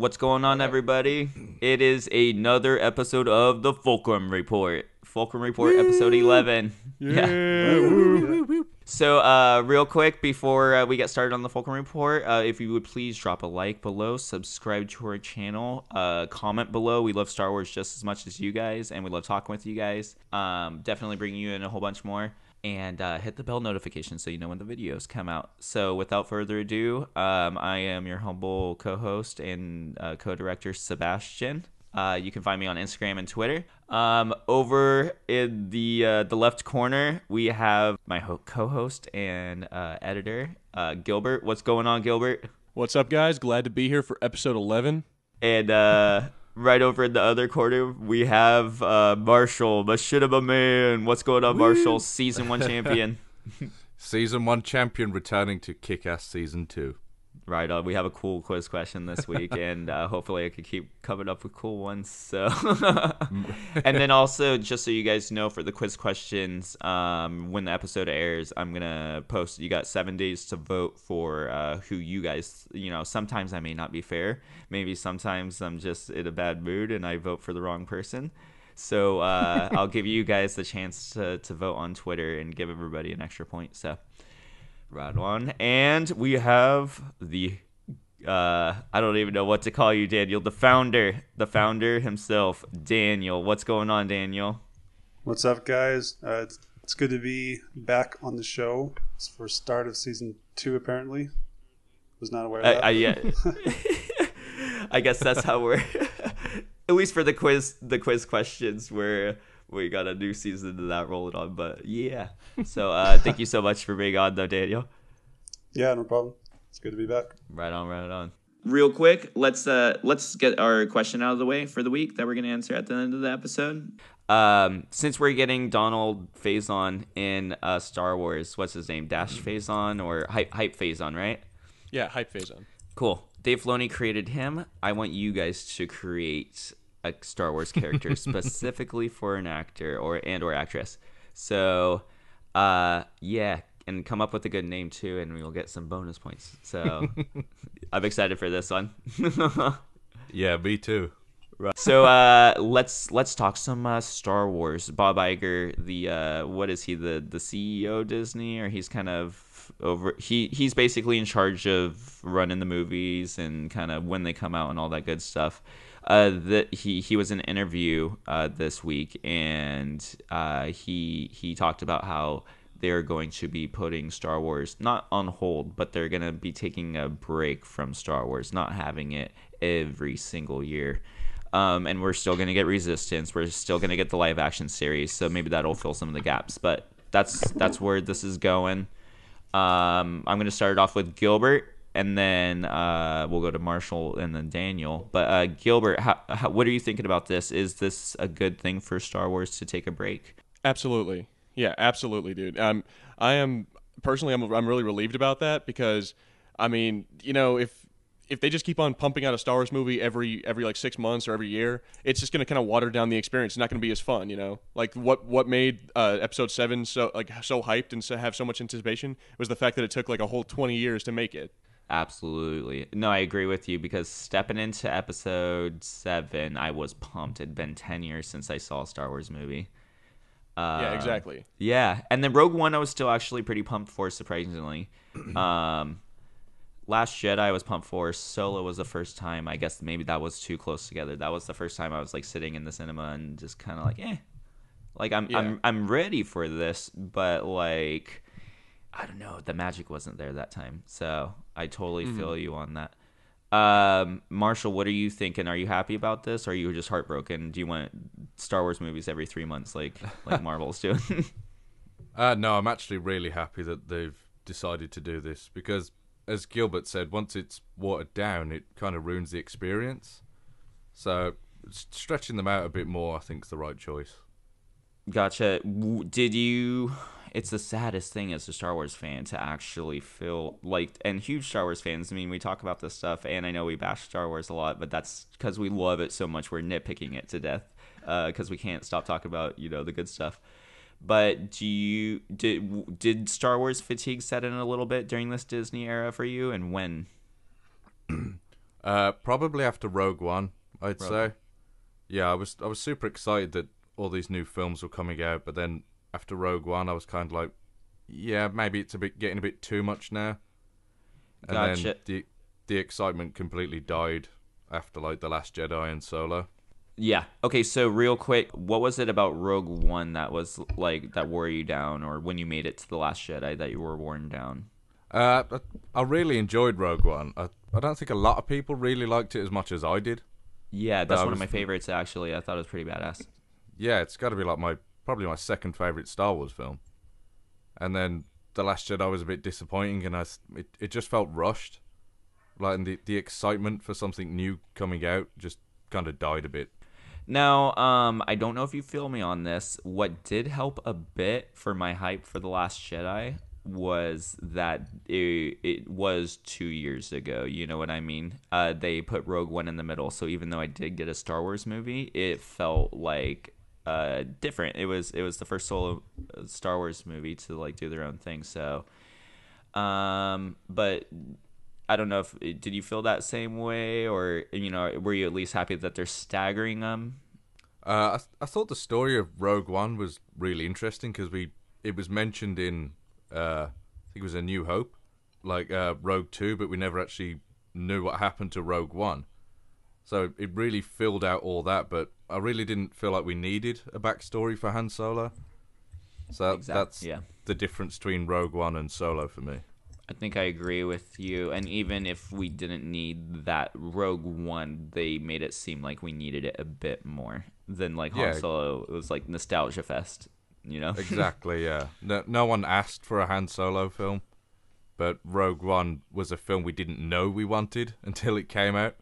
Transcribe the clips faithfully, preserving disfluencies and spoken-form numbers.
What's going on, everybody? It is another episode of the Fulcrum Report. Fulcrum Report, woo! Episode eleven. Yeah. yeah. Woo, woo, woo. So, uh, real quick, before uh, we get started on the Fulcrum Report, uh, if you would please drop a like below, subscribe to our channel, uh, comment below. We love Star Wars just as much as you guys, and we love talking with you guys. Um, definitely bringing you in a whole bunch more. And uh, hit the bell notification so you know when the videos come out. So without further ado, um, I am your humble co-host and uh, co-director, Sebastian. Uh, you can find me on Instagram and Twitter. Um, over in the uh, the left corner, we have my ho- co-host and uh, editor, uh, Gilbert. What's going on, Gilbert? What's up, guys? Glad to be here for episode eleven. And uh, right over in the other corner, we have uh, Marshall, Machinima Man. What's going on, Marshall? Woo! Season one champion. Season one champion returning to Kick-Ass Season two. Right on. We have a cool quiz question this week, and uh, hopefully I can keep coming up with cool ones. So, and then also, just so you guys know, for the quiz questions, um, when the episode airs, I'm going to post. You got seven days to vote for uh, who you guys, you know, sometimes I may not be fair. Maybe sometimes I'm just in a bad mood and I vote for the wrong person. So uh, I'll give you guys the chance to, to vote on Twitter and give everybody an extra point. So. Right on. And we have the, uh, I don't even know what to call you, Daniel. The founder, the founder himself, Daniel. What's going on, Daniel? What's up, guys? Uh, it's, it's good to be back on the show. It's for start of season two, apparently. Was not aware of that. I, I, yeah. I guess that's how we're, at least for the quiz, the quiz questions, we're... We got a new season to that rolling on, but yeah. So uh, thank you so much for being on, though, Daniel. Yeah, no problem. It's good to be back. Right on, right on. Real quick, let's uh, let's get our question out of the way for the week that we're going to answer at the end of the episode. Um, since we're getting Donald Faison in uh, Star Wars, what's his name? Dash Faison or Hype, Hype Fazon, right? Yeah, Hype Fazon. Cool. Dave Filoni created him. I want you guys to create... a Star Wars character specifically for an actor or and or actress. So, uh, yeah, and come up with a good name too, and we'll get some bonus points. So, I'm excited for this one. Yeah, me too. Right. So, uh, let's let's talk some uh, Star Wars. Bob Iger, the uh, what is he the the C E O of Disney, or he's kind of over. He he's basically in charge of running the movies and kind of when they come out and all that good stuff. Uh, that he he was in an interview uh, this week, and uh, he he talked about how they're going to be putting Star Wars not on hold, but they're going to be taking a break from Star Wars, not having it every single year. Um, and we're still going to get Resistance. We're still going to get the live action series, so maybe that'll fill some of the gaps. But that's that's where this is going. Um, I'm going to start it off with Gilbert. And then uh, we'll go to Marshall and then Daniel. But uh, Gilbert, how, how, what are you thinking about this? Is this a good thing for Star Wars to take a break? Absolutely. Yeah, absolutely, dude. Um, I am personally, I'm, I'm really relieved about that because, I mean, you know, if if they just keep on pumping out a Star Wars movie every every like six months or every year, it's just going to kind of water down the experience. It's not going to be as fun, you know. Like what what made uh, Episode Seven so like so hyped and so have so much anticipation was the fact that it took like a whole twenty years to make it. Absolutely. No, I agree with you because stepping into episode seven, I was pumped. It'd been ten years since I saw a Star Wars movie. Uh, yeah, exactly. Yeah. And then Rogue One, I was still actually pretty pumped for, surprisingly. um, Last Jedi, I was pumped for. Solo was the first time. I guess maybe that was too close together. That was the first time I was like sitting in the cinema and just kind of like, eh. Like, I'm, yeah. I'm, I'm ready for this, but like... I don't know. The magic wasn't there that time. So I totally mm-hmm. feel you on that. Um, Marshall, what are you thinking? Are you happy about this? Or are you just heartbroken? Do you want Star Wars movies every three months like like Marvel's doing? uh, no, I'm actually really happy that they've decided to do this. Because, as Gilbert said, once it's watered down, it kind of ruins the experience. So stretching them out a bit more, I think, is the right choice. Gotcha. Did you... It's the saddest thing as a Star Wars fan to actually feel like, and huge Star Wars fans, I mean, we talk about this stuff, and I know we bash Star Wars a lot, but that's because we love it so much. We're nitpicking it to death because uh, we can't stop talking about, you know, the good stuff. But do you did did Star Wars fatigue set in a little bit during this Disney era for you, and when? Uh, probably after Rogue One, I'd Rogue. say. Yeah, I was I was super excited that all these new films were coming out, but then after Rogue One, I was kind of like, yeah, maybe it's a bit getting a bit too much now. And gotcha. then the the excitement completely died after like The Last Jedi and Solo. Yeah. Okay, so real quick, what was it about Rogue One that was like that wore you down, or when you made it to The Last Jedi that you were worn down? Uh, I really enjoyed Rogue One. I, I don't think a lot of people really liked it as much as I did. Yeah, that's one of my favorites, actually. I thought it was pretty badass. Yeah, it's got to be like my probably my second favorite Star Wars film. And then The Last Jedi was a bit disappointing, and I, it, it just felt rushed. Like, and the, the excitement for something new coming out just kind of died a bit. Now, um, I don't know if you feel me on this. What did help a bit for my hype for The Last Jedi was that it, it was two years ago, you know what I mean? Uh, they put Rogue One in the middle, so even though I did get a Star Wars movie, it felt like uh different. It was it was the first solo Star Wars movie to like do their own thing. So, um, but I don't know if did you feel that same way, or you know, were you at least happy that they're staggering them? Uh, I I thought the story of Rogue One was really interesting because we it was mentioned in. Uh, I think it was A New Hope, like uh, Rogue Two, but we never actually knew what happened to Rogue One. So it really filled out all that, but I really didn't feel like we needed a backstory for Han Solo. So exactly. that's yeah. the difference between Rogue One and Solo for me. I think I agree with you, and even if we didn't need that Rogue One, they made it seem like we needed it a bit more than like Han yeah. Solo. It was like nostalgia fest. You know? Exactly, yeah. No, no one asked for a Han Solo film, but Rogue One was a film we didn't know we wanted until it came out.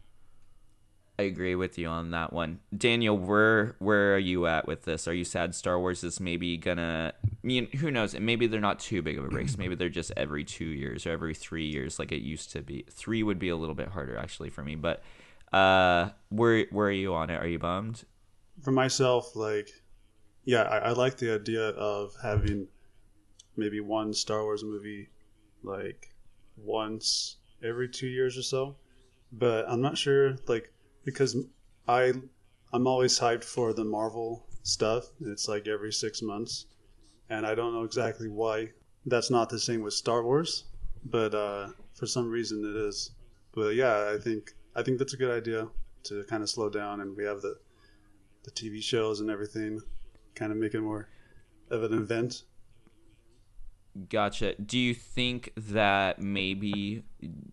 I agree with you on that one. Daniel, where where are you at with this? Are you sad Star Wars is maybe gonna... I mean, who knows? Maybe they're not too big of a break. Maybe they're just every two years or every three years like it used to be. Three would be a little bit harder, actually, for me, but uh, where where are you on it? Are you bummed? For myself, like... Yeah, I, I like the idea of having maybe one Star Wars movie like once every two years or so, but I'm not sure, like, because I, I'm always hyped for the Marvel stuff. It's like every six months, and I don't know exactly why that's not the same with Star Wars, but uh, for some reason it is. But yeah, I think I think that's a good idea to kind of slow down, and we have the the T V shows and everything. Kind of make it more of an event. Gotcha. Do you think that maybe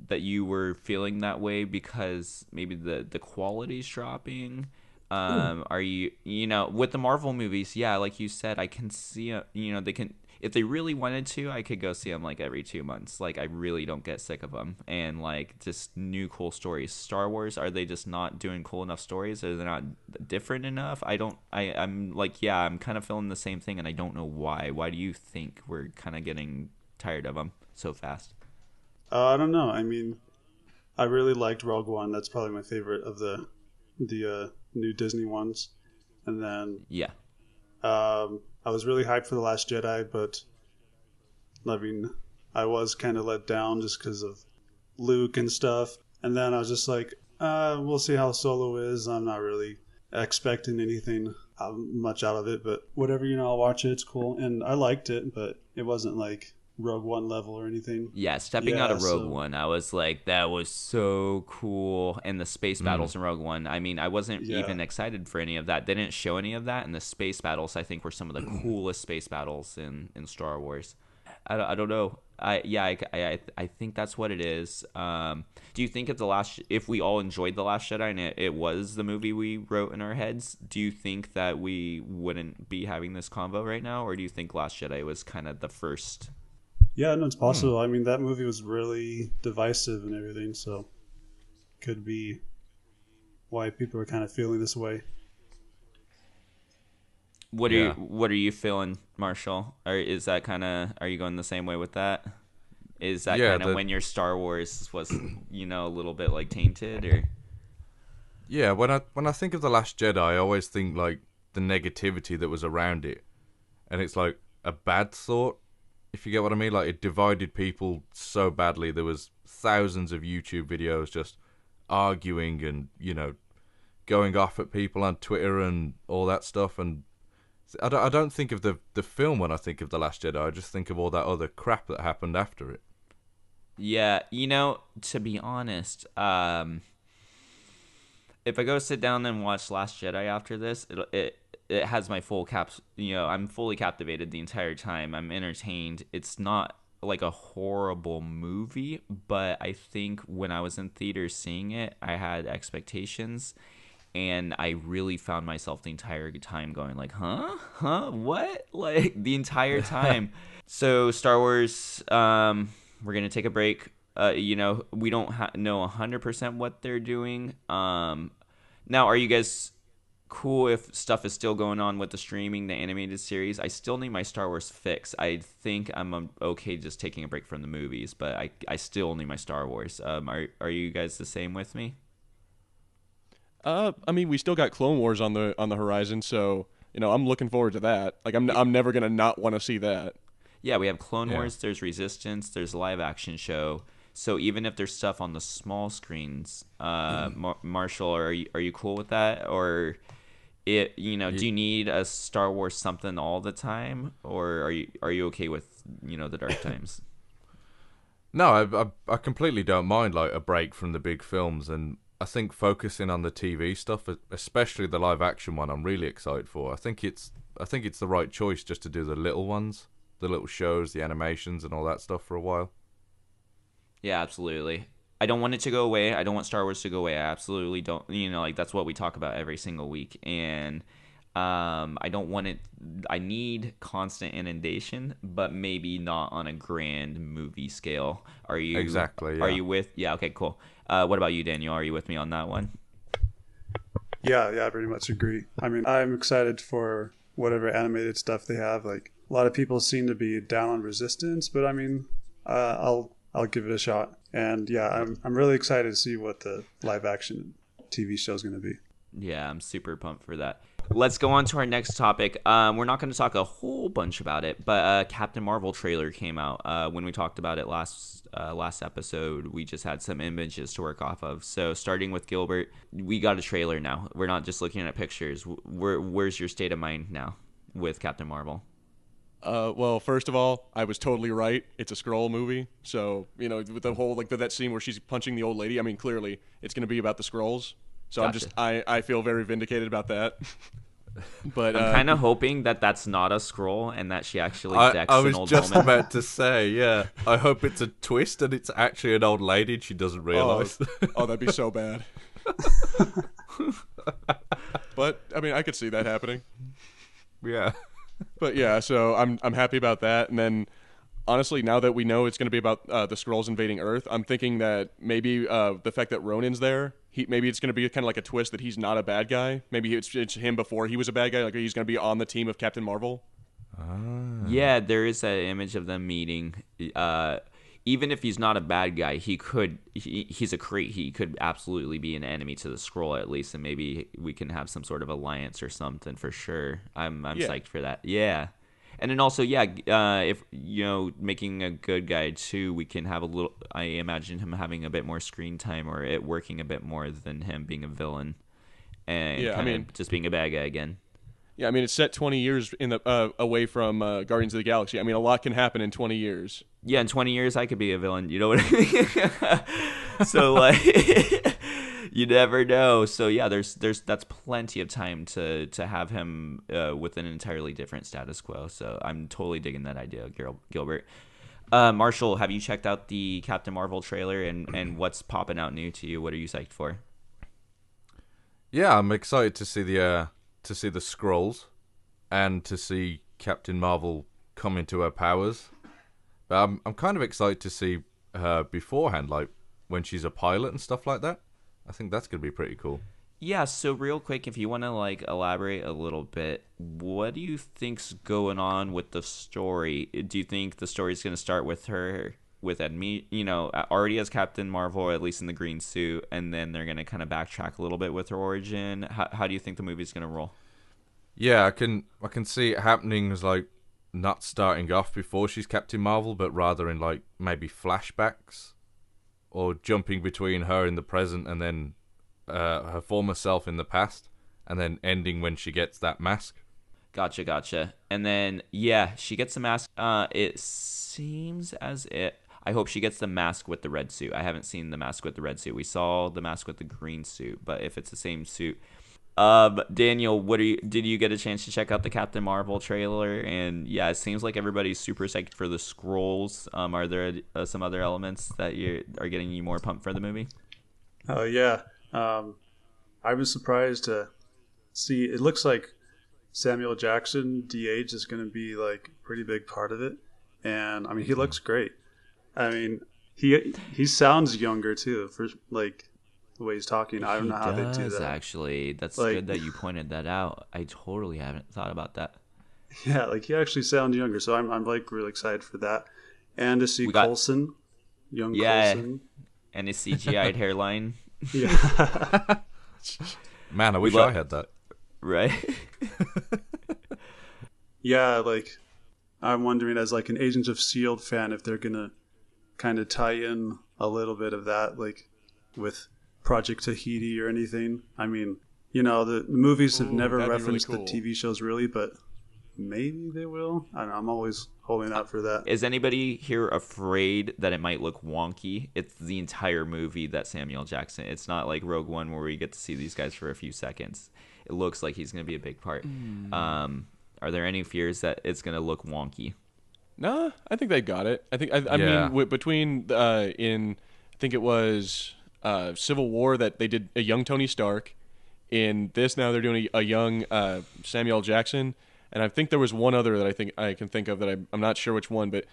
that you were feeling that way because maybe the the quality's dropping? Um, are you you know with the Marvel movies? Yeah, like you said, I can see a, you know they can if they really wanted to, I could go see them like every two months. Like I really don't get sick of them, and like just new cool stories. Star Wars, are they just not doing cool enough stories? Are they not different enough? I don't. I I'm like yeah, I'm kind of feeling the same thing, and I don't know why. Why do you think we're kind of getting tired of them so fast? Uh, I don't know. I mean, I really liked Rogue One. That's probably my favorite of the the uh, new Disney ones, and then yeah. Um, I was really hyped for The Last Jedi, but I mean, I was kind of let down just because of Luke and stuff. And then I was just like, uh, we'll see how Solo is. I'm not really expecting anything much out of it, but whatever, you know, I'll watch it. It's cool. And I liked it, but it wasn't like Rogue One level or anything. Yeah, stepping yeah, out of Rogue so. One, I was like, that was so cool. And the space battles mm. in Rogue One, I mean, I wasn't yeah. even excited for any of that. They didn't show any of that, and the space battles, I think, were some of the coolest space battles in, in Star Wars. I, I don't know. I Yeah, I, I, I think that's what it is. Um, do you think if the last, if we all enjoyed The Last Jedi and it, it was the movie we wrote in our heads, do you think that we wouldn't be having this convo right now? Or do you think Last Jedi was kind of the first... Yeah, no, it's possible. Hmm. I mean, that movie was really divisive and everything, so could be why people are kind of feeling this way. What yeah. are you, What are you feeling, Marshall? Or is that kind of are you going the same way with that? Is that yeah, kind of the... when your Star Wars was, you know, a little bit like tainted, or? Yeah, when I when I think of The Last Jedi, I always think like the negativity that was around it, and it's like a bad thought. If you get what I mean, like it divided people so badly. There was thousands of YouTube videos just arguing and, you know, going off at people on Twitter and all that stuff. And I don't, I don't think of the, the film when I think of The Last Jedi. I just think of all that other crap that happened after it. Yeah, you know, to be honest, um, if I go sit down and watch Last Jedi after this, it it, it has my full caps. You know, I'm fully captivated the entire time. I'm entertained. It's not like a horrible movie, but I think when I was in theater seeing it, I had expectations, and I really found myself the entire time going like, huh? Huh? What? Like, the entire time. So Star Wars, um, we're going to take a break. Uh, you know, we don't ha- know one hundred percent what they're doing. Um, now, are you guys cool if stuff is still going on with the streaming, the animated series? I still need my Star Wars fix. I think I'm okay just taking a break from the movies, but I, I still need my Star Wars. Um, are, are you guys the same with me? Uh, I mean, we still got Clone Wars on the on the horizon, so, you know, I'm looking forward to that. Like, I'm, I'm never going to not want to see that. Yeah, we have Clone yeah. Wars, there's Resistance, there's a live-action show. So even if there's stuff on the small screens, uh, mm. Mar- Marshall, are you, are you cool with that? Or, it you know, yeah. do you need a Star Wars something all the time? Or are you are you okay with, you know, the dark times? No, I, I I completely don't mind, like, a break from the big films, and I think focusing on the T V stuff, especially the live action one, I'm really excited for. I think it's I think it's the right choice just to do the little ones, the little shows, the animations, and all that stuff for a while. Yeah, absolutely. I don't want it to go away. I don't want Star Wars to go away. I absolutely don't. You know, like, that's what we talk about every single week, and um, I don't want it. I need constant inundation, but maybe not on a grand movie scale. Are you exactly? Yeah. Are you with? Yeah. Okay. Cool. Uh, what about you, Daniel? Are you with me on that one? Yeah, yeah, I pretty much agree. I mean, I'm excited for whatever animated stuff they have. Like, a lot of people seem to be down on Resistance, but I mean, uh, I'll I'll give it a shot. And yeah, I'm I'm really excited to see what the live action T V show is going to be. Yeah, I'm super pumped for that. Let's go on to our next topic. Um, we're not going to talk a whole bunch about it, but uh, Captain Marvel trailer came out. Uh, when we talked about it last uh, last episode, we just had some images to work off of. So starting with Gilbert, we got a trailer now. We're not just looking at pictures. Where, where's your state of mind now with Captain Marvel? Uh, well, first of all, I was totally right. It's a Skrull movie. So, you know, with the whole, like, that scene where she's punching the old lady, I mean, clearly it's going to be about the Skrulls. So gotcha. I'm just, I, I feel very vindicated about that. But uh, I'm kind of hoping that that's not a Skrull and that she actually decks I, I an old woman. I was just about to say, yeah, I hope it's a twist and it's actually an old lady and she doesn't realize. Oh, oh that'd be so bad. But, I mean, I could see that happening. Yeah. But, yeah, so I'm I'm happy about that. And then, honestly, now that we know it's going to be about uh, the Skrulls invading Earth, I'm thinking that maybe uh, the fact that Ronan's there, He, maybe it's going to be kind of like a twist that he's not a bad guy. Maybe it's, it's him before he was a bad guy. Like, he's going to be on the team of Captain Marvel. Ah. Yeah, there is that image of them meeting. Uh, even if he's not a bad guy, he could. He, he's a Kree. He could absolutely be an enemy to the Skrull at least, and maybe we can have some sort of alliance or something for sure. I'm I'm yeah. psyched for that. Yeah. And then also, yeah, uh, if, you know, making a good guy too, we can have a little, I imagine him having a bit more screen time or it working a bit more than him being a villain and yeah, kind I mean, of just being a bad guy again. Yeah, I mean, it's set twenty years in the uh, away from uh, Guardians of the Galaxy. I mean, a lot can happen in twenty years. Yeah, in twenty years, I could be a villain. You know what I mean? So, like... You never know. So yeah, there's there's that's plenty of time to to have him uh, with an entirely different status quo. So I'm totally digging that idea, Gil- Gilbert. Uh, Marshall, have you checked out the Captain Marvel trailer and, and what's popping out new to you? What are you psyched for? Yeah, I'm excited to see the uh, to see the Skrulls and to see Captain Marvel come into her powers. But I'm I'm kind of excited to see her beforehand, like when she's a pilot and stuff like that. I think that's going to be pretty cool. Yeah, so real quick, if you want to, like, elaborate a little bit, what do you think's going on with the story? Do you think the story's going to start with her, with Edme, you know, already as Captain Marvel, at least in the green suit, and then they're going to kind of backtrack a little bit with her origin? How, how do you think the movie's going to roll? Yeah, I can I can see it happening as, like, not starting off before she's Captain Marvel, but rather in, like, maybe flashbacks. or jumping between her in the present and then uh, her former self in the past, and then ending when she gets that mask. Gotcha, gotcha. And then, yeah, she gets the mask. Uh, it seems as if... I hope she gets the mask with the red suit. I haven't seen the mask with the red suit. We saw the mask with the green suit, but if it's the same suit... Um, Daniel, what are you, did you get a chance to check out the Captain Marvel trailer? And yeah, it seems like everybody's super psyched for the Skrulls. Um, are there uh, some other elements that you are getting you more pumped for the movie? Oh uh, yeah, um, I was surprised to see. It looks like Samuel Jackson D H is going to be like a pretty big part of it, and I mean he looks great. I mean he he sounds younger too for like. The way he's talking, I don't know how they do that. Actually, that's good that you pointed that out. I totally haven't thought about that. Yeah, like he actually sounds younger, so I'm I'm like really excited for that, and to see Coulson, young Coulson, and his C G I'd hairline. Yeah, man, I wish I had that. Right? Yeah, like I'm wondering as like an Agents of S H I E L D fan if they're gonna kind of tie in a little bit of that, like with Project Tahiti or anything. I mean, you know, the, the movies have Ooh, never referenced really cool. the T V shows really, but maybe they will. I don't know, I'm always holding out for that. Is anybody here afraid that it might look wonky? It's the entire movie that Samuel Jackson. It's not like Rogue One where we get to see these guys for a few seconds. It looks like he's going to be a big part. Mm. Um, are there any fears that it's going to look wonky? No, nah, I think they got it. I think. I, I yeah. mean, w- between uh, in, I think it was. Uh, Civil War that they did a young Tony Stark. In this now they're doing a, a young uh, Samuel Jackson, and I think there was one other that I think I can think of that I, I'm not sure which one, but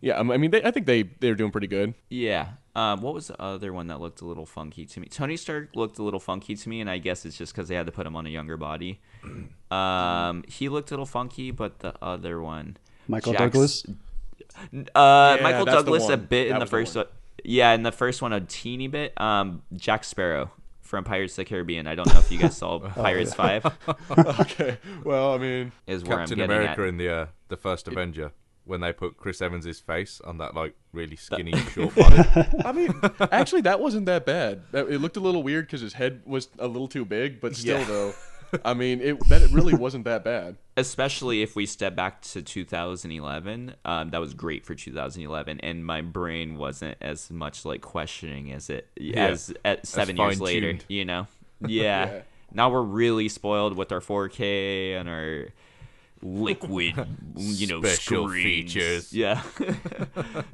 yeah, I mean they, I think they they're doing pretty good. Yeah. Um, what was the other one that looked a little funky to me? Tony Stark looked a little funky to me, and I guess it's just because they had to put him on a younger body. Um, he looked a little funky, but the other one, Michael Jack's, Douglas. Uh, yeah, Michael Douglas a bit that in the first. The Yeah, in the first one, a teeny bit. Um, Jack Sparrow from Pirates of the Caribbean. I don't know if you guys saw Pirates oh, yeah. five. Okay, well, I mean... Is where Captain I'm America at. in the uh, the first Avenger, when they put Chris Evans' face on that, like, really skinny, short body. I mean, actually, that wasn't that bad. It looked a little weird because his head was a little too big, but still, yeah. though... I mean, it that it really wasn't that bad. Especially if we step back to two thousand eleven, um, that was great for two thousand eleven, and my brain wasn't as much like questioning as it yeah. as at seven years later. You know, yeah. yeah. Now we're really spoiled with our four K and our liquid, you know, special screens. Features. Yeah.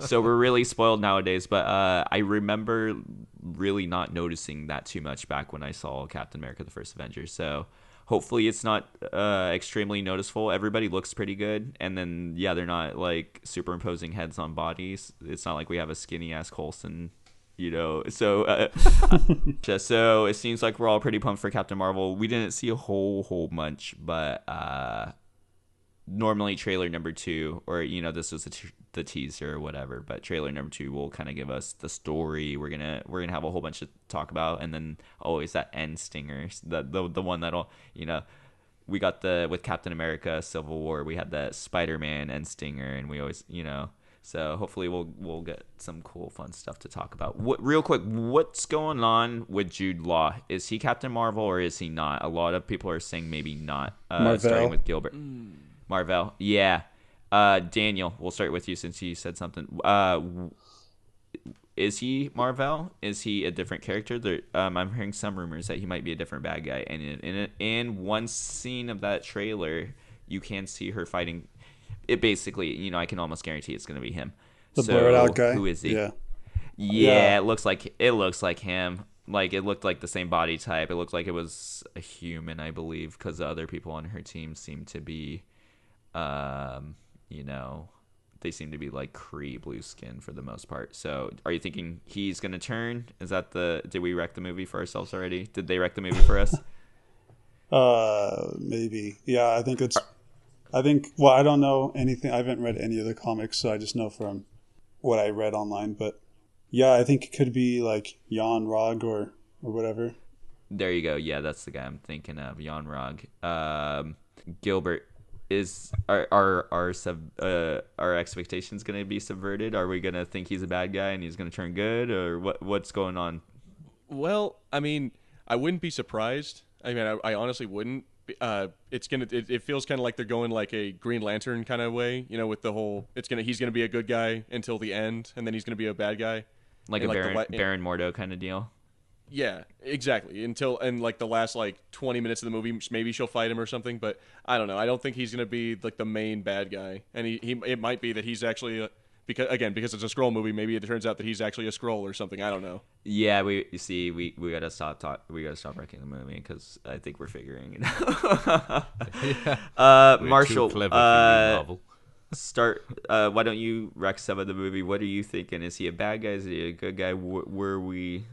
So we're really spoiled nowadays. But uh, I remember really not noticing that too much back when I saw Captain America: The First Avenger. So. Hopefully it's not uh, extremely noticeable. Everybody looks pretty good. And then, yeah, they're not, like, superimposing heads on bodies. It's not like we have a skinny-ass Coulson, you know. So uh, just so it seems like we're all pretty pumped for Captain Marvel. We didn't see a whole, whole bunch. But uh, normally trailer number two, or, you know, this was the, t- the teaser or whatever. But trailer number two will kind of give us the story. We're going to we're gonna have a whole bunch to talk about. And then always that end stinger, the, the, the one that'll, you know, we got the, with Captain America, Civil War, we had that Spider-Man end stinger. And we always, you know, so hopefully we'll we'll get some cool, fun stuff to talk about. What, real quick, what's going on with Jude Law? Is he Captain Marvel or is he not? A lot of people are saying maybe not, uh, starting with Gilbert. Mm. Marvel, yeah. Uh, Daniel, we'll start with you since you said something. Uh, is he Marvel? Is he a different character? There, um, I'm hearing some rumors that he might be a different bad guy. And in in, in one scene of that trailer, you can see her fighting. It basically, you know, I can almost guarantee it's going to be him. The so, blurred out guy. Who is he? Yeah. yeah, yeah. It looks like it looks like him. Like it looked like the same body type. It looked like it was a human, I believe, because the other people on her team seem to be. Um, you know, they seem to be like Kree blue skin for the most part. So, are you thinking he's gonna turn? Is that the? Did we wreck the movie for ourselves already? Did they wreck the movie for us? uh, maybe. Yeah, I think it's. I think. Well, I don't know anything. I haven't read any of the comics, so I just know from what I read online. But yeah, I think it could be like Yon-Rogg or or whatever. There you go. Yeah, that's the guy I'm thinking of. Yon-Rogg. Um, Gilbert. is are are are sub uh, our expectations going to be subverted? Are we going to think he's a bad guy and he's going to turn good, or what? What's going on? Well, I mean, I wouldn't be surprised. I mean, I, I honestly wouldn't. Uh, it's gonna. It, it feels kind of like they're going like a Green Lantern kind of way, you know, with the whole. It's gonna. He's gonna be a good guy until the end, and then he's gonna be a bad guy, like and a like Baron, the, Baron Mordo kind of deal. Yeah, exactly. Until and like the last like twenty minutes of the movie, maybe she'll fight him or something. But I don't know. I don't think he's gonna be like the main bad guy. And he, he it might be that he's actually a, because again because it's a Skrull movie. Maybe it turns out that he's actually a Skrull or something. I don't know. Yeah, we you see we, we gotta stop talk, we gotta stop wrecking the movie because I think we're figuring it out. yeah. uh, we're Marshall, too clever uh, Marvel. Start. Uh, why don't you wreck some of the movie? What are you thinking? Is he a bad guy? Is he a good guy? W- were we?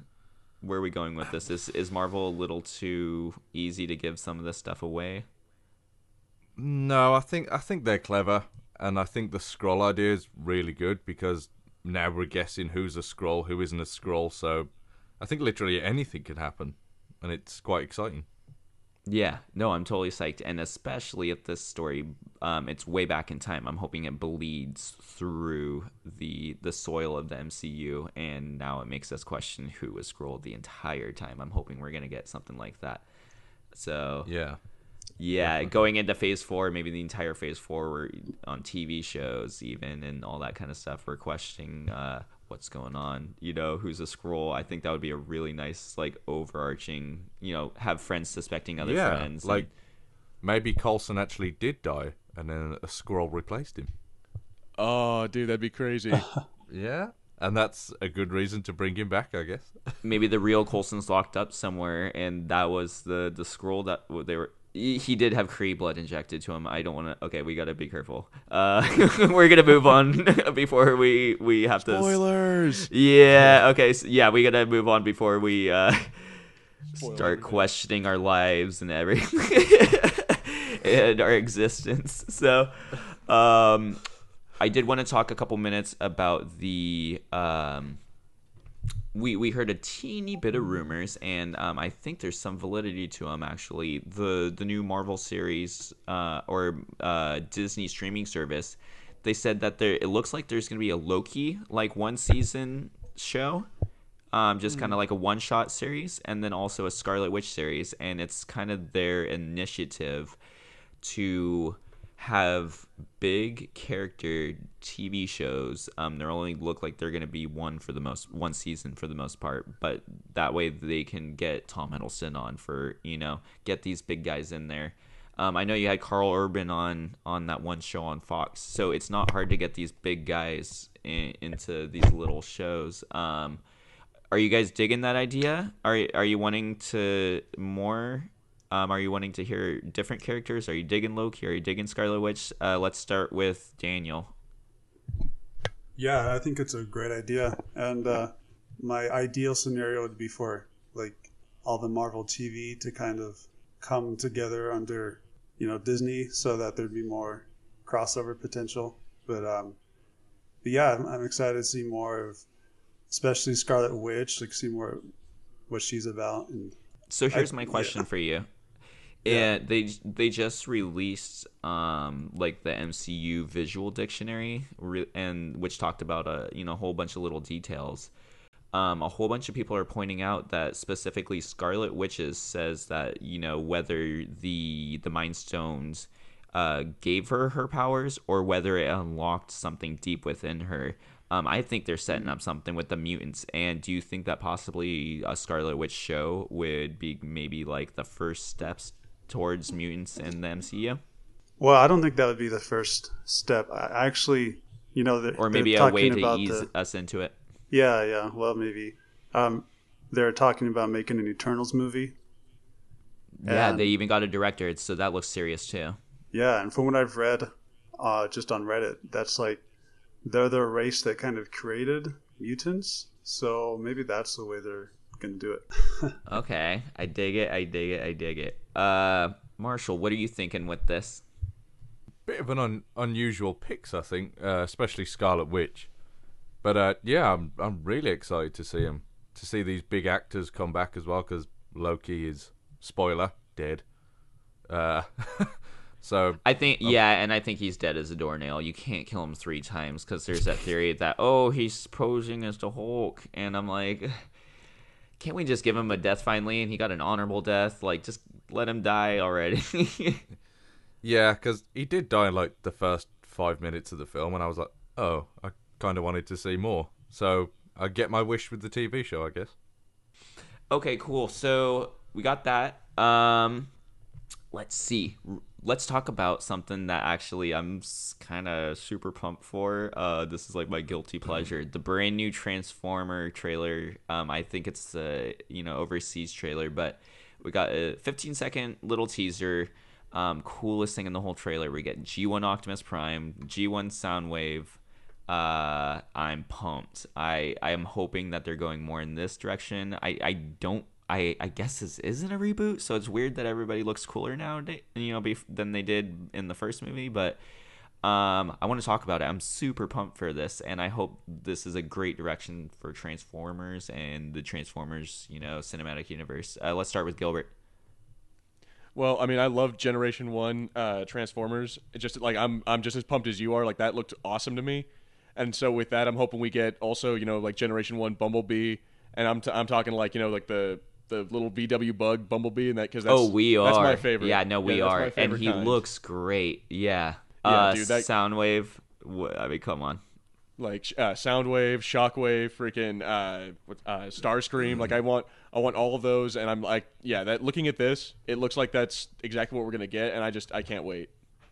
Where are we going with this? Is is Marvel a little too easy to give some of this stuff away? No, I think I think they're clever, and I think the Skrull idea is really good because now we're guessing who's a Skrull, who isn't a Skrull. So I think literally anything could happen, and it's quite exciting. Yeah, no, I'm totally psyched, and especially at this story, um, it's way back in time. I'm hoping it bleeds through the the soil of the M C U, and now it makes us question who was Skrull the entire time. I'm hoping we're gonna get something like that. So yeah, yeah, going into Phase Four, maybe the entire Phase Four, we're on T V shows even and all that kind of stuff. We're questioning uh, what's going on, you know, who's a Skrull. I think that would be a really nice, like, overarching, you know, have friends suspecting other yeah, friends. Like, and maybe Coulson actually did die and then a Skrull replaced him. Oh, dude, that'd be crazy. Yeah. And that's a good reason to bring him back, I guess. Maybe the real Coulson's locked up somewhere, and that was the, the Skrull that they were. He did have Kree blood injected to him. I don't want to. Okay, we got to be careful. Uh, we're gonna move on before we we have to. Spoilers. Yeah. Okay. So yeah, we gotta move on before we uh, start questioning our lives and everything and our existence. So, um, I did want to talk a couple minutes about the um. We we heard a teeny bit of rumors, and um, I think there's some validity to them, actually. The the new Marvel series uh, or uh, Disney streaming service, they said that there it looks like there's going to be a Loki, like, one-season show, um, just mm-hmm. kind of like a one-shot series, and then also a Scarlet Witch series. And it's kind of their initiative to have big character T V shows. Um, they only look like they're going to be one for the most one season for the most part, but that way they can get Tom Hiddleston on for, you know, get these big guys in there. Um, I know you had Carl Urban on on that one show on Fox, so it's not hard to get these big guys in, into these little shows. Um, are you guys digging that idea? Are are you wanting to more? Um, are you wanting to hear different characters? Are you digging Loki? Are you digging Scarlet Witch? Uh, let's start with Daniel. Yeah, I think it's a great idea. And uh, my ideal scenario would be for, like, all the Marvel T V to kind of come together under, you know, Disney so that there'd be more crossover potential. But, um, but yeah, I'm, I'm excited to see more of, especially Scarlet Witch, like, see more of what she's about. And so here's I, my question yeah. for you. Yeah, and they they just released um like the M C U visual dictionary, re- and which talked about a you know a whole bunch of little details. Um, a whole bunch of people are pointing out that specifically Scarlet Witches says that you know whether the the Mind Stones uh gave her her powers or whether it unlocked something deep within her. Um, I think they're setting up something with the mutants. And do you think that possibly a Scarlet Witch show would be maybe like the first steps towards mutants in the M C U? Well, I don't think that would be the first step. I actually, you know, they're, or maybe they're a way to ease the, us into it. Yeah, yeah. Well, maybe um, they're talking about making an Eternals movie. Yeah, and they even got a director, so that looks serious too. Yeah, and from what I've read, uh, just on Reddit, that's like. They're the race that kind of created mutants, so maybe that's the way they're gonna do it. Okay, I dig it, I dig it, I dig it. Uh, Marshall, what are you thinking with this? Bit of an un- unusual picks, I think, uh, especially Scarlet Witch. But uh, yeah, I'm I'm really excited to see him, to see these big actors come back as well, because Loki is spoiler dead. Uh, So I think, okay. yeah, and I think he's dead as a doornail. You can't kill him three times because there's that theory that, oh, he's posing as the Hulk. And I'm like, can't we just give him a death finally? And he got an honorable death. Like, just let him die already. Yeah, because he did die in, like, the first five minutes of the film. And I was like, oh, I kind of wanted to see more. So I get my wish with the T V show, I guess. Okay, cool. So we got that. Um, let's see. Let's talk about something that actually I'm kind of super pumped for. Uh, this is like my guilty pleasure. The brand new Transformer trailer. Um, I think it's the, you know, overseas trailer, but we got a fifteen second little teaser. Um, coolest thing in the whole trailer. We get G one Optimus Prime, G one Soundwave. Uh, I'm pumped. I, I am hoping that they're going more in this direction. I, I don't I, I guess this isn't a reboot, so it's weird that everybody looks cooler nowadays, you know, bef- than they did in the first movie. But um, I want to talk about it. I'm super pumped for this, and I hope this is a great direction for Transformers and the Transformers, you know, cinematic universe. Uh, let's start with Gilbert. Well, I mean, I love Generation One uh, Transformers. It just like I'm, I'm just as pumped as you are. Like that looked awesome to me, and so with that, I'm hoping we get also, you know, like Generation One Bumblebee, and I'm, t- I'm talking like, you know, like the the little V W bug Bumblebee, and that because that's, oh, we are. That's my favorite. Yeah, no, we yeah, are, and he kind. looks great. Yeah, yeah, uh, dude, that, Soundwave. Wh- I mean, come on, like uh, Soundwave, Shockwave, freaking uh, uh, Starscream. Mm-hmm. Like, I want, I want all of those, and I'm like, yeah, that. Looking at this, it looks like that's exactly what we're gonna get, and I just, I can't wait.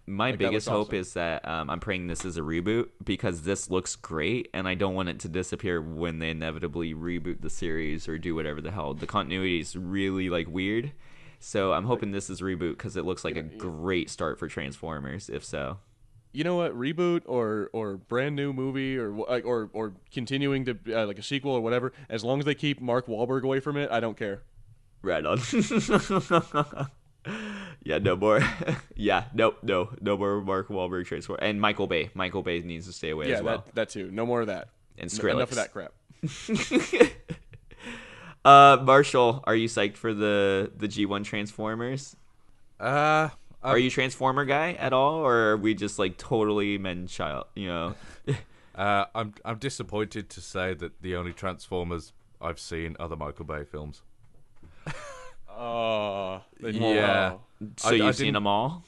My like, biggest hope awesome. is that um, I'm praying this is a reboot because this looks great, and I don't want it to disappear when they inevitably reboot the series or do whatever the hell. The continuity is really like weird, so I'm hoping this is a reboot because it looks like a great start for Transformers. If so, you know what, reboot or or brand new movie or or or continuing to uh, like a sequel or whatever, as long as they keep Mark Wahlberg away from it, I don't care. Right on. Yeah, no more. yeah, nope, no, no more Mark Wahlberg Transformers. And Michael Bay. Michael Bay needs to stay away yeah, as well. Yeah, that, that too. No more of that. And Skrillex. N- enough of that crap. uh, Marshall, are you psyched for the, the G one Transformers? Uh, I'm... Are you Transformer guy at all, or are we just like totally men child? You know. uh, I'm I'm disappointed to say that the only Transformers I've seen are the Michael Bay films. Oh, yeah. So I, you've I seen them all?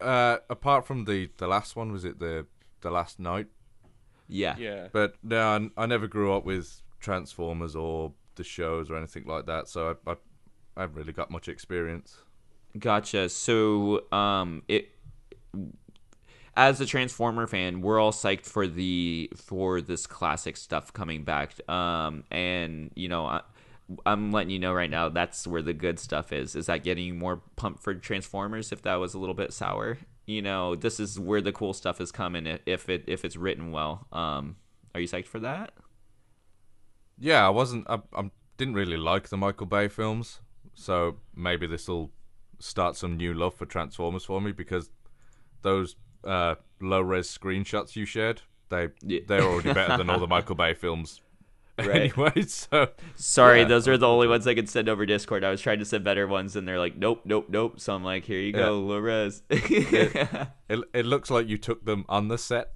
Uh, apart from the, the last one, was it the the last night? Yeah. Yeah. But no, I, I never grew up with Transformers or the shows or anything like that, so I I, I haven't really got much experience. Gotcha. So um, it as a Transformer fan, we're all psyched for the for this classic stuff coming back. Um, and you know. I, I'm letting you know right now, that's where the good stuff is. Is that getting you more pumped for Transformers if that was a little bit sour? You know, this is where the cool stuff is coming if it if it's written well. Um, are you psyched for that? Yeah, I wasn't. I, I didn't really like the Michael Bay films, so maybe this will start some new love for Transformers for me because those uh, low-res screenshots you shared, they yeah. they're already better than all the Michael Bay films. Right. Anyway, so sorry, yeah. Those are the only ones I could send over Discord. I was trying to send better ones, and they're like, nope, nope, nope. So I'm like, here you go, yeah. Lores. it, it, it looks like you took them on the set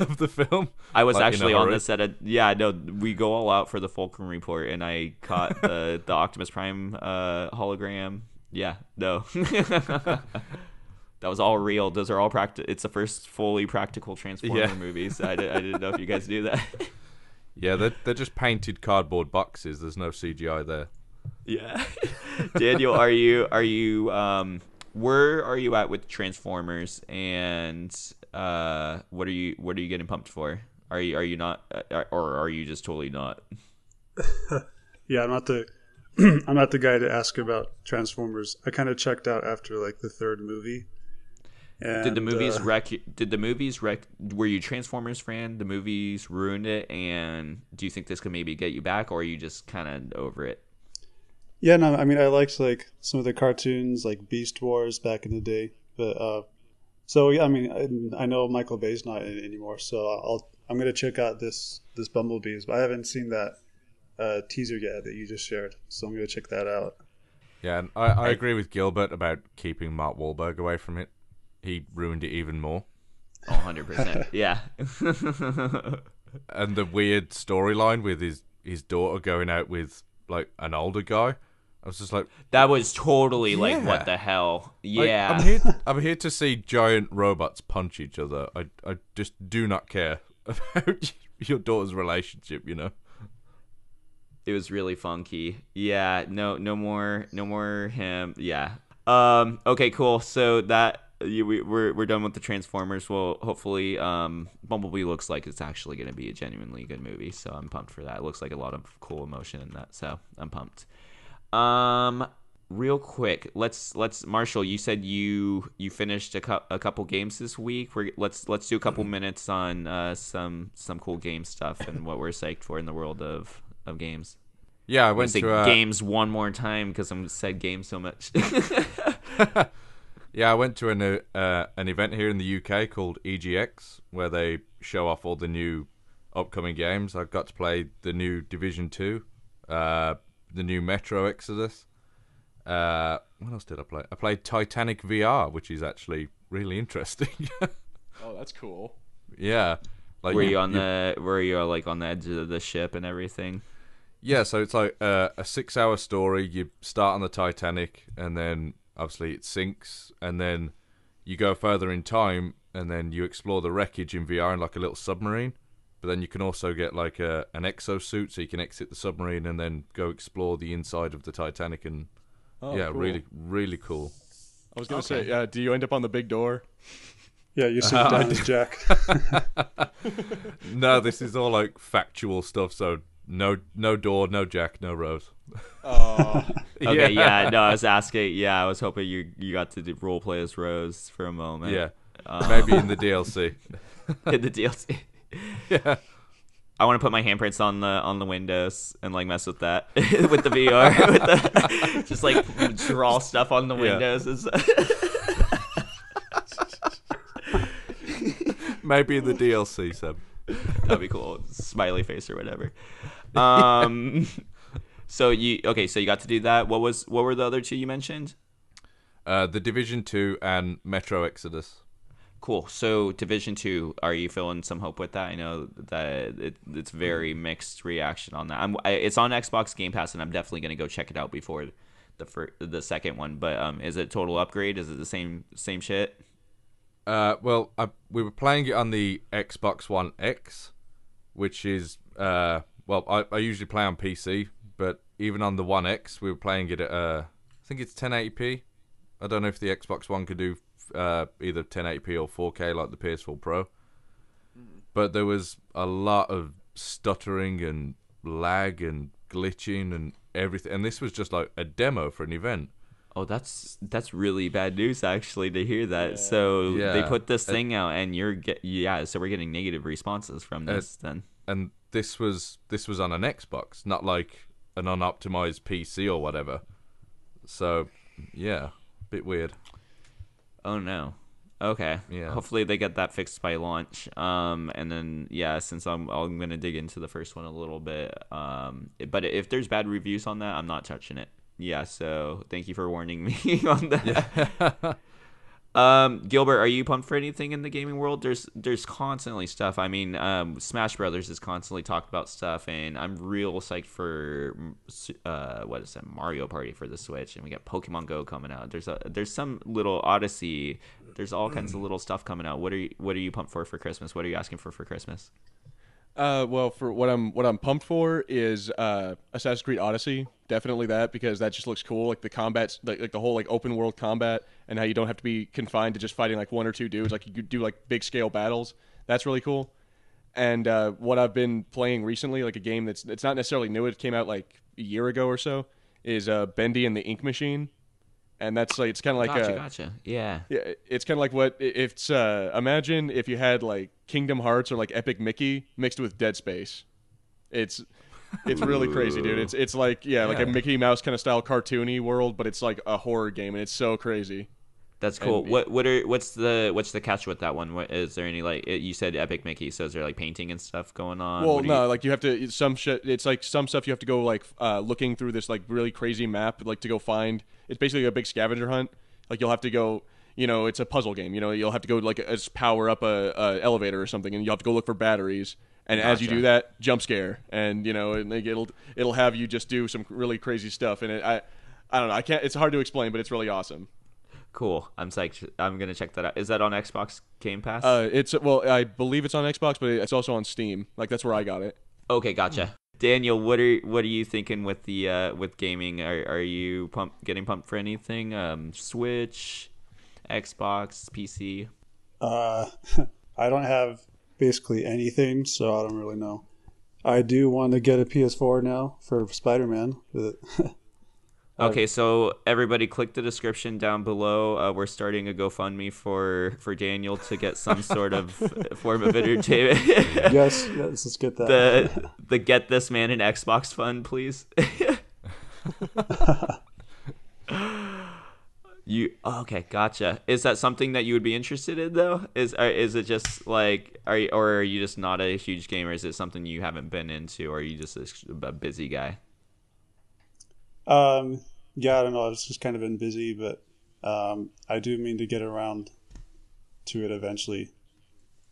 of the film. I was like, actually on the set. Of, yeah, no, we go all out for the Fulcrum Report, and I caught the the Optimus Prime uh, hologram. Yeah, no, that was all real. Those are all practical. It's the first fully practical Transformer yeah. movie. So I, did, I didn't know if you guys knew that. Yeah, they're, they're just painted cardboard boxes. There's no C G I there. Yeah. Daniel, are you are you um where are you at with Transformers, and uh what are you what are you getting pumped for? Are you are you not uh, or are you just totally not? yeah, I'm not the I'm not the guy to ask about Transformers. I kind of checked out after like the third movie. And, did the movies uh, wreck? Did the movies wreck? Were you Transformers fan? The movies ruined it, and do you think this could maybe get you back, or are you just kind of over it? Yeah, no, I mean, I liked like some of the cartoons, like Beast Wars back in the day, but uh, so yeah, I mean, I, I know Michael Bay's not in it anymore, so I'll I'm gonna check out this this Bumblebees, but I haven't seen that uh, teaser yet that you just shared, so I'm gonna check that out. Yeah, and I, I agree with Gilbert about keeping Mark Wahlberg away from it. he ruined it even more. one hundred percent Yeah. And the weird storyline with his, his daughter going out with like an older guy. I was just like, that was totally yeah. like, what the hell? Yeah. Like, I'm here, I'm here to see giant robots punch each other. I, I just do not care about your daughter's relationship, you know? It was really funky. Yeah, no no more no more him. Yeah. Um okay, cool. So that we we're we're done with the Transformers. Well, hopefully um Bumblebee looks like it's actually going to be a genuinely good movie, so I'm pumped for that. It looks like a lot of cool emotion in that. So, I'm pumped. Um real quick, let's let's Marshall, you said you you finished a, cu- a couple games this week. We're, let's let's do a couple minutes on uh some some cool game stuff and what we're psyched for in the world of of games. Yeah, I went to uh, games one more time because I'm said games so much. Yeah, I went to an uh, an event here in the U K called E G X where they show off all the new upcoming games. I got to play the new Division Two, uh, the new Metro Exodus. Uh, what else did I play? I played Titanic V R, which is actually really interesting. Oh, that's cool. Yeah. Like were you, you on you, the were you like on the edge of the ship and everything? Yeah, so it's like uh, a six-hour story. You start on the Titanic, and then obviously it sinks, and then you go further in time, and then you explore the wreckage in V R in like a little submarine. But then you can also get like a, an exosuit, so you can exit the submarine and then go explore the inside of the Titanic. And oh, yeah, cool. really, really cool. I was gonna okay. say, uh, do you end up on the big door? Yeah, you should have died to Jack. No, this is all like factual stuff, so no no door, no Jack, no Rose. Oh. Okay, yeah. yeah, no, I was asking, yeah, I was hoping you, you got to do role play as Rose for a moment. Yeah, um, maybe in the D L C. In the D L C. Yeah. I want to put my handprints on the on the windows and like mess with that with the V R. With the, just like draw stuff on the windows. Yeah. And maybe in the D L C, Seb. That'd be cool. Smiley face or whatever. Um, so you okay? So you got to do that. What was what were the other two you mentioned? Uh, the Division Two and Metro Exodus. Cool. So Division Two, are you feeling some hope with that? I know that it, it's very mixed reaction on that. I'm, I, it's on Xbox Game Pass, and I'm definitely gonna go check it out before the fir- the second one. But um, is it total upgrade? Is it the same same shit? Uh, well, I, we were playing it on the Xbox One X, which is, uh, well, I, I usually play on P C, but even on the One X, we were playing it at, uh, I think it's ten eighty p. I don't know if the Xbox One could do uh, either ten eighty p or four K like the P S four Pro. But there was a lot of stuttering and lag and glitching and everything. And this was just like a demo for an event. Oh, that's that's really bad news, actually, to hear that. Yeah. So yeah. They put this thing out, and you're get, yeah. So we're getting negative responses from this uh, then. And this was this was on an Xbox, not like an unoptimized P C or whatever. So yeah, a bit weird. Oh no. Okay. Yeah. Hopefully they get that fixed by launch. Um, and then yeah, since I'm I'm gonna dig into the first one a little bit. Um, but if there's bad reviews on that, I'm not touching it. Yeah, so thank you for warning me on that. Yeah. um, Gilbert, are you pumped for anything in the gaming world? There's there's constantly stuff. I mean, um, Smash Brothers is constantly talked about stuff, and I'm real psyched for uh, what is that Mario Party for the Switch, and we got Pokemon Go coming out. There's a there's some little Odyssey. There's all kinds of little stuff coming out. What are you what are you pumped for for Christmas? What are you asking for for Christmas? Uh, well, for what I'm what I'm pumped for is uh, Assassin's Creed Odyssey. Definitely that, because that just looks cool. Like the combat, like, like the whole like open world combat, and how you don't have to be confined to just fighting like one or two dudes. Like you could do like big scale battles. That's really cool. And uh, what I've been playing recently, like a game that's it's not necessarily new. It came out like a year ago or so. Is uh, Bendy and the Ink Machine. And that's like it's kind of like gotcha, a, gotcha. Yeah. Yeah, it's kind of like what if it's uh, imagine if you had like Kingdom Hearts or like Epic Mickey mixed with Dead Space. It's it's really crazy, dude. It's it's like yeah, yeah, like a Mickey Mouse kind of style cartoony world, but it's like a horror game, and it's so crazy. That's cool. And, what what are what's the what's the catch with that one? What, is there any like you said Epic Mickey? So is there like painting and stuff going on? Well, no, you... like you have to some shit. It's like some stuff you have to go like uh, looking through this like really crazy map like to go find. It's basically a big scavenger hunt. Like you'll have to go you know, it's a puzzle game. You know, you'll have to go like as power up a, a elevator or something, and you'll have to go look for batteries. And gotcha. As you do that, jump scare, and you know, and it'll it'll have you just do some really crazy stuff. And it, I I don't know. I can't. It's hard to explain, but it's really awesome. Cool. I'm psyched. I'm gonna check that out. Is that on Xbox Game Pass? Uh, it's well, I believe it's on Xbox, but it's also on Steam. Like that's where I got it. Okay, gotcha. Daniel, what are what are you thinking with the uh, with gaming? Are are you pump getting pumped for anything? Um, Switch, Xbox, P C. Uh, I don't have basically anything, so I don't really know. I do want to get a P S four now for Spider-Man. Okay, so everybody click the description down below. Uh, we're starting a GoFundMe for, for Daniel to get some sort of form of entertainment. Yes, yes, let's get that. The, the Get This Man an Xbox Fund, please. you Okay, gotcha. Is that something that you would be interested in, though? Is are, is it just like, are you, or are you just not a huge gamer? Is it something you haven't been into, or are you just a, a busy guy? Um... Yeah, I don't know. I've just kind of been busy, but um, I do mean to get around to it eventually,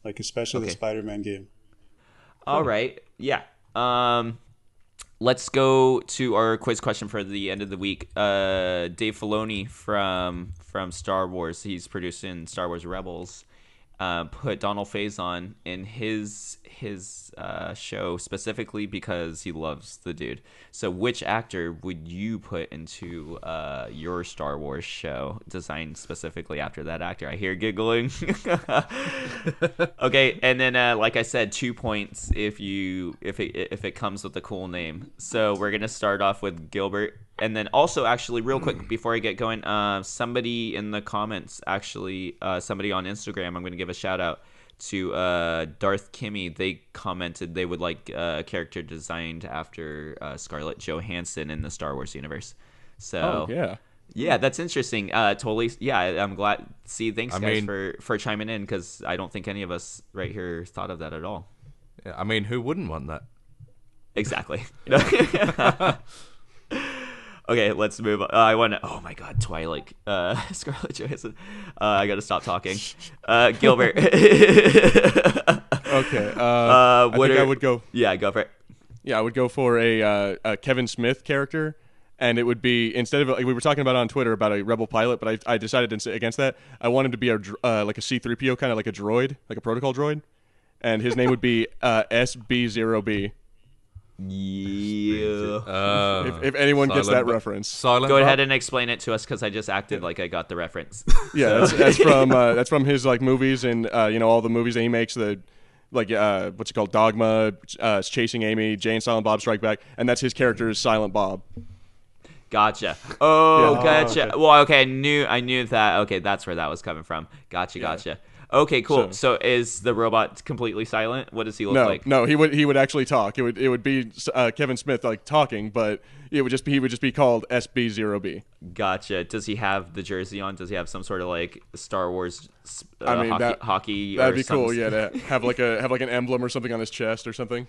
like especially okay. the Spider-Man game. All cool. right, yeah. Um, let's go to our quiz question for the end of the week. Uh, Dave Filoni from from Star Wars, he's producing Star Wars Rebels. Uh, put Donald Faison in his his uh, show specifically because he loves the dude. So which actor would you put into uh, your Star Wars show designed specifically after that actor? I hear giggling. Okay, and then uh, like I said, two points if you if it if it comes with a cool name. So we're gonna start off with Gilbert. And then also, actually, real quick, before I get going, uh, somebody in the comments, actually, uh, somebody on Instagram, I'm going to give a shout-out to uh, Darth Kimmy. They commented they would like uh, a character designed after uh, Scarlett Johansson in the Star Wars universe. So, oh, yeah. Yeah, that's interesting. Uh, totally. Yeah, I'm glad. See, thanks, I guys, mean, for, for chiming in, because I don't think any of us right here thought of that at all. I mean, who wouldn't want that? Exactly. Okay, let's move on. Uh, I want to... Oh, my God, Twilight. Uh, Scarlett Johansson. Uh, I got to stop talking. Uh, Gilbert. Okay. Uh, uh, what I think are, I would go... Yeah, go for it. Yeah, I would go for a, uh, a Kevin Smith character, and it would be... Instead of... Like, we were talking about on Twitter about a Rebel pilot, but I, I decided against that. I wanted to be a, uh, like a C three P O, kind of like a droid, like a protocol droid, and his name would be uh, S B zero B. Yeah. Uh, if, if anyone silent, gets that reference, silent go ahead and explain it to us because I just acted like I got the reference. Yeah, so. that's, that's from uh, that's from his like movies and uh, you know all the movies that he makes. The like uh, what's it called? Dogma, uh, Chasing Amy, Jane, Silent Bob Strike Back, and that's his character is Silent Bob. Gotcha. Oh, yeah. Gotcha. Oh, okay. Well, okay, I knew I knew that. Okay, that's where that was coming from. Gotcha, yeah. Gotcha. Okay, cool. So, so is the robot completely silent? What does he look no, like? No, he would he would actually talk. It would it would be uh, Kevin Smith like talking, but it would just be he would just be called S B zero B. Gotcha. Does he have the jersey on? Does he have some sort of like Star Wars uh, I mean, hockey? That, hockey that'd or be cool. Yeah, to have like a have like an emblem or something on his chest or something.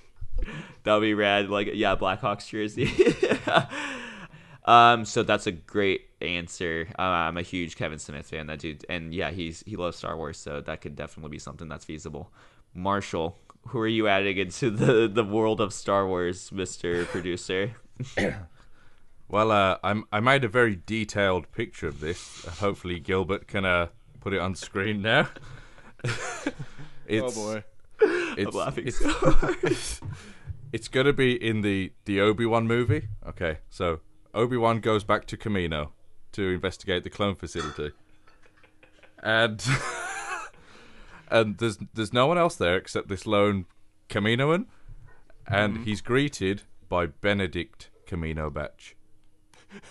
That'd be rad. Like yeah, Blackhawks jersey. Um, so that's a great answer. Uh, I'm a huge Kevin Smith fan, that dude, and yeah, he's he loves Star Wars, so that could definitely be something that's feasible. Marshall, who are you adding into the the world of Star Wars, Mister Producer? Well, uh, I'm I made a very detailed picture of this. Hopefully, Gilbert can uh, put it on screen now. It's, oh boy, it's, I'm laughing it's, so hard. It's gonna be in the the Obi-Wan movie. Okay, so. Obi-Wan goes back to Kamino to investigate the clone facility, and and there's there's no one else there except this lone Kaminoan, and mm-hmm. he's greeted by Benedict Cumberbatch,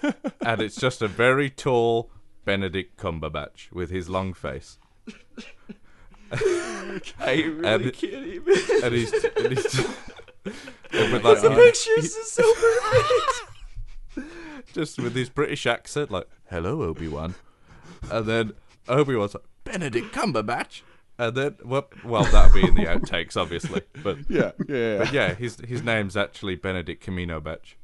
and it's just a very tall Benedict Cumberbatch with his long face. I really can't even. And he's and he's with like, the pictures are so perfect. Just with his British accent, like, hello, Obi-Wan. And then Obi-Wan's like, Benedict Cumberbatch. And then, well, well that'll be in the outtakes, obviously. But yeah, yeah, yeah. But yeah, his, his name's actually Benedict Cumberbatch.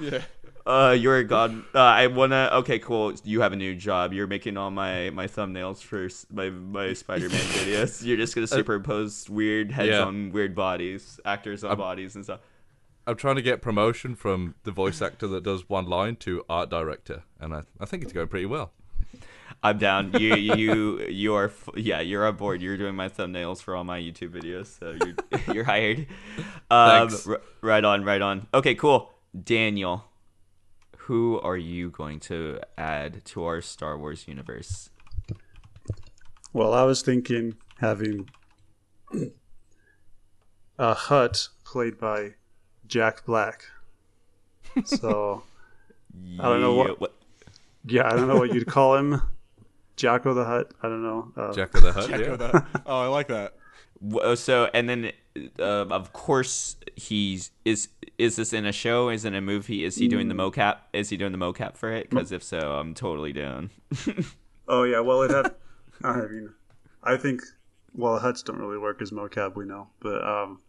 Yeah. Uh, you're a god. Uh, I wanna. Okay, cool. You have a new job. You're making all my, my thumbnails for my my Spider-Man videos. You're just gonna superimpose weird heads yeah. on weird bodies, actors on I'm, bodies and stuff. I'm trying to get promotion from the voice actor that does one line to art director, and I I think it's going pretty well. I'm down. You you you are yeah. You're on board. You're doing my thumbnails for all my YouTube videos, so you're you're hired. Um, Thanks. R- right on, right on. Okay, cool. Daniel, who are you going to add to our Star Wars universe? Well, I was thinking having a Hutt played by Jack Black. So I don't know what, what. Yeah, I don't know what you'd call him. Jacko the Hutt. I don't know. Uh, Jacko the Hutt. Jacko yeah. the Hutt. Oh, I like that. So and then, uh, of course, he's is. Is this in a show? Is it in a movie? Is he doing the mocap? Is he doing the mocap for it? Because if so, I'm totally down. Oh yeah, well it had. I mean, I think well Huts don't really work as mocap, we know, but um,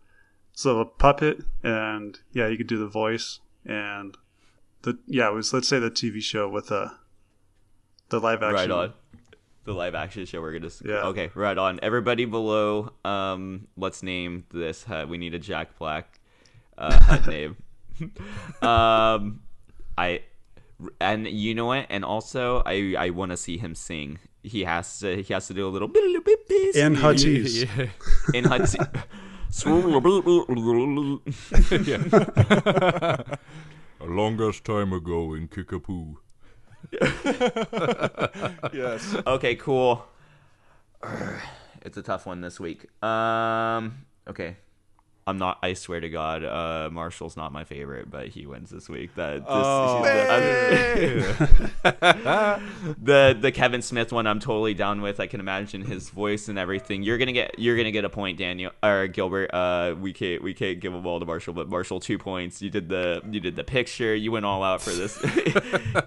so a puppet, and yeah, you could do the voice, and the yeah it was let's say the T V show with the uh, the live action. Right on. The live action show we're gonna yeah. Okay, right on. Everybody below, um, let's name this. Uh, we need a Jack Black. Uh, Hutt name. um, I and you know what? And also, I, I want to see him sing. He has to. He has to do a little. And Hutties. And Hutties. A longest time ago in Kickapoo. Yes. Okay. Cool. It's a tough one this week. Um. Okay. I'm not. I swear to God, uh, Marshall's not my favorite, but he wins this week. That this, oh, the, the the Kevin Smith one, I'm totally down with. I can imagine his voice and everything. You're gonna get you're gonna get a point, Daniel or Gilbert. Uh, we can't we can't give them all to Marshall, but Marshall two points. You did the you did the picture. You went all out for this.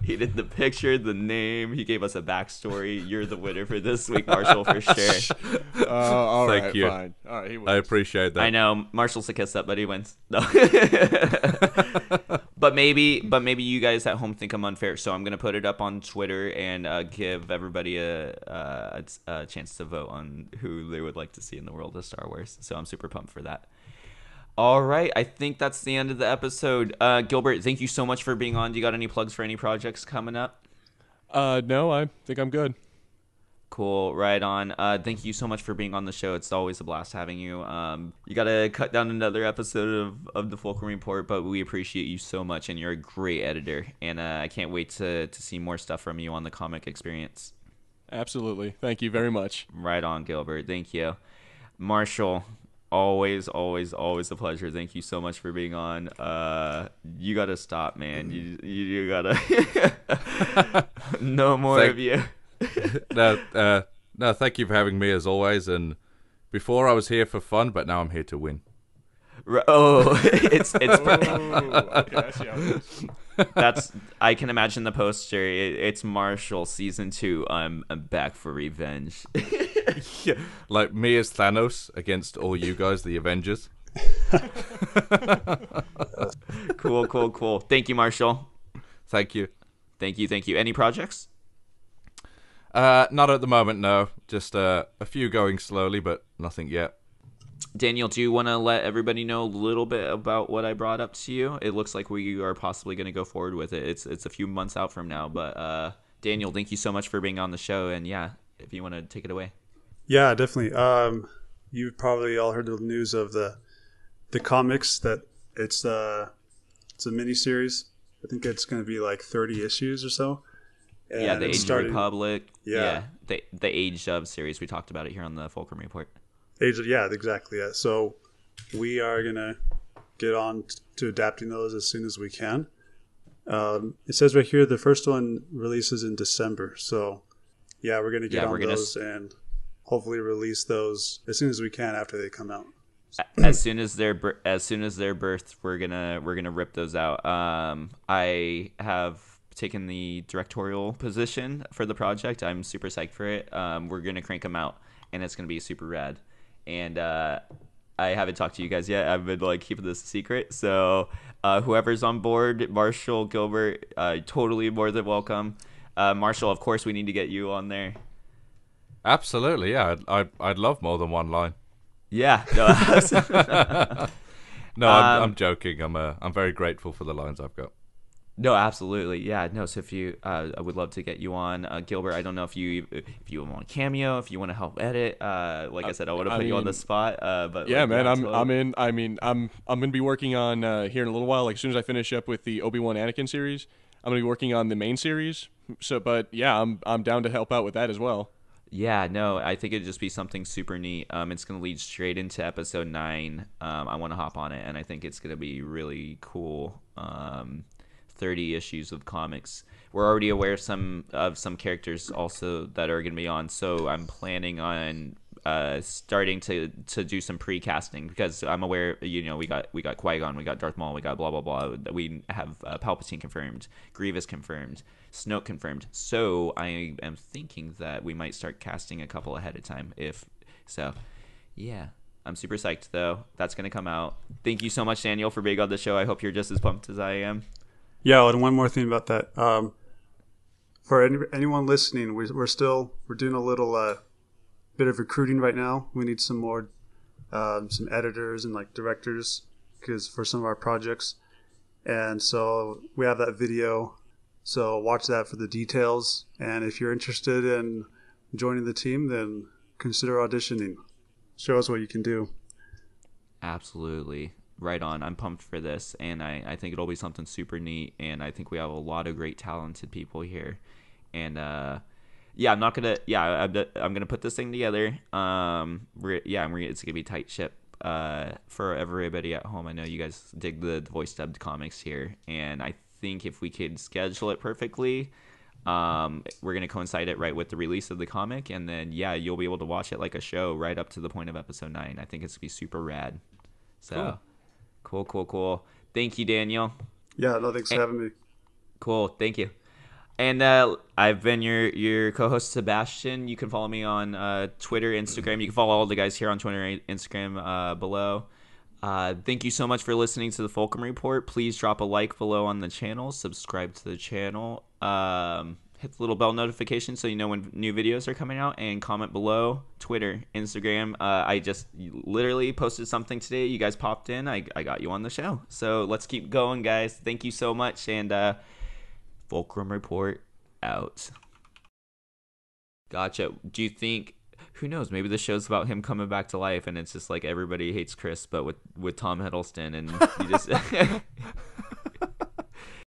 He did the picture, the name. He gave us a backstory. You're the winner for this week, Marshall, for sure. Uh, all Thank right, you. Fine. All right, he wins. I appreciate that. I know, Marshall. To kiss up, but he wins. No. but maybe, but maybe you guys at home think I'm unfair, so I'm gonna put it up on Twitter and uh, give everybody a, a, a chance to vote on who they would like to see in the world of Star Wars. So I'm super pumped for that. All right, I think that's the end of the episode. Uh, Gilbert, thank you so much for being on. Do you got any plugs for any projects coming up? Uh, no, I think I'm good. Cool. Right on. Uh, thank you so much for being on the show. It's always a blast having you. Um, you got to cut down another episode of, of the Fulcrum Report, but we appreciate you so much, and you're a great editor. And uh, I can't wait to, to see more stuff from you on the comic experience. Absolutely. Thank you very much. Right on, Gilbert. Thank you. Marshall, always, always, always a pleasure. Thank you so much for being on. Uh, you got to stop, man. You, you, you got to. No more Thank- of you. no, uh, no, thank you for having me as always. And before I was here for fun, but now I'm here to win. Oh, it's it's. Oh, okay, I that's I can imagine the poster. It, it's Marshall season two. I'm I'm back for revenge. Yeah. Like me as Thanos against all you guys, the Avengers. Cool, cool, cool. Thank you, Marshall. Thank you, thank you, thank you. Any projects? Uh, not at the moment, no. Just uh, a few going slowly, but nothing yet. Daniel, do you want to let everybody know a little bit about what I brought up to you? It looks like we are possibly going to go forward with it. It's it's a few months out from now, but uh, Daniel, thank you so much for being on the show, and yeah, if you want to take it away. Yeah, definitely. Um, you've probably all heard the news of the the comics that it's uh it's a mini series. I think it's going to be like thirty issues or so. And yeah, the Age started, of Republic. Yeah. yeah, the the Age of series. We talked about it here on the Fulcrum Report. Age of, yeah, exactly. Yeah. So we are gonna get on to adapting those as soon as we can. Um, it says right here the first one releases in December. So yeah, we're gonna get yeah, on gonna those s- and hopefully release those as soon as we can after they come out. As soon as they're as soon as they're birthed, we're gonna we're gonna rip those out. Um, I have. Taken the directorial position for the project. I'm super psyched for it. Um, we're gonna crank them out, and it's gonna be super rad. And uh, I haven't talked to you guys yet. I've been like keeping this a secret, so Uh, whoever's on board, Marshall, Gilbert, uh, totally more than welcome. Uh, Marshall, of course, we need to get you on there. Absolutely, yeah. I'd, I'd, I'd love more than one line. Yeah. No, no I'm, um, I'm joking. I'm uh, I'm very grateful for the lines I've got. No, absolutely, yeah. No, so if you, uh, I would love to get you on, uh, Gilbert. I don't know if you, if you want Cameo, if you want to help edit. Uh, like I, I said, I want to put mean, you on the spot. Uh, but yeah, like, man, I'm, I'm in. I mean, I'm, I'm gonna be working on uh, here in a little while. Like as soon as I finish up with the Obi-Wan Anakin series, I'm gonna be working on the main series. So, but yeah, I'm, I'm down to help out with that as well. Yeah, no, I think it'd just be something super neat. Um, it's gonna lead straight into episode nine. Um, I want to hop on it, and I think it's gonna be really cool. Um. thirty issues of comics. We're already aware some of some characters also that are going to be on, so I'm planning on uh starting to to do some pre-casting, because I'm aware, you know, we got we got Qui-Gon, we got Darth Maul, we got blah blah blah. We have uh, Palpatine confirmed, Grievous confirmed, Snoke confirmed, so I am thinking that we might start casting a couple ahead of time, if so. Yeah, I'm super psyched though. That's going to come out. Thank you so much, Daniel, for being on the show. I hope you're just as pumped as I am. Yeah, and one more thing about that. Um, for any, anyone listening, we, we're still we're doing a little uh, bit of recruiting right now. We need some more, um, some editors and like directors, because for some of our projects, and so we have that video. So watch that for the details. And if you're interested in joining the team, then consider auditioning. Show us what you can do. Absolutely. Right on. I'm pumped for this, and I, I think it'll be something super neat, and I think we have a lot of great talented people here. And uh, yeah, I'm not gonna yeah I'm, I'm gonna put this thing together. Um, we're, yeah, we're, it's gonna be tight ship uh, for everybody at home. I know you guys dig the, the voice dubbed comics here, and I think if we could schedule it perfectly, um, we're gonna coincide it right with the release of the comic, and then yeah, you'll be able to watch it like a show right up to the point of episode nine. I think it's gonna be super rad. So. Cool. Cool, cool, cool. Thank you, Daniel. Yeah, no, thanks for and, having me. Cool, thank you. And uh, I've been your your co-host, Sebastian. You can follow me on uh, Twitter, Instagram. You can follow all the guys here on Twitter, Instagram uh, below. Uh, thank you so much for listening to the Fulcrum Report. Please drop a like below on the channel. Subscribe to the channel. Um, hit the little bell notification so you know when new videos are coming out, and comment below. Twitter, Instagram. Uh, I just literally posted something today. You guys popped in. I, I got you on the show. So let's keep going, guys. Thank you so much. And uh, Fulcrum Report out. Gotcha. Do you think, who knows, maybe the show's about him coming back to life, and it's just like everybody hates Chris, but with, with Tom Hiddleston, and you just...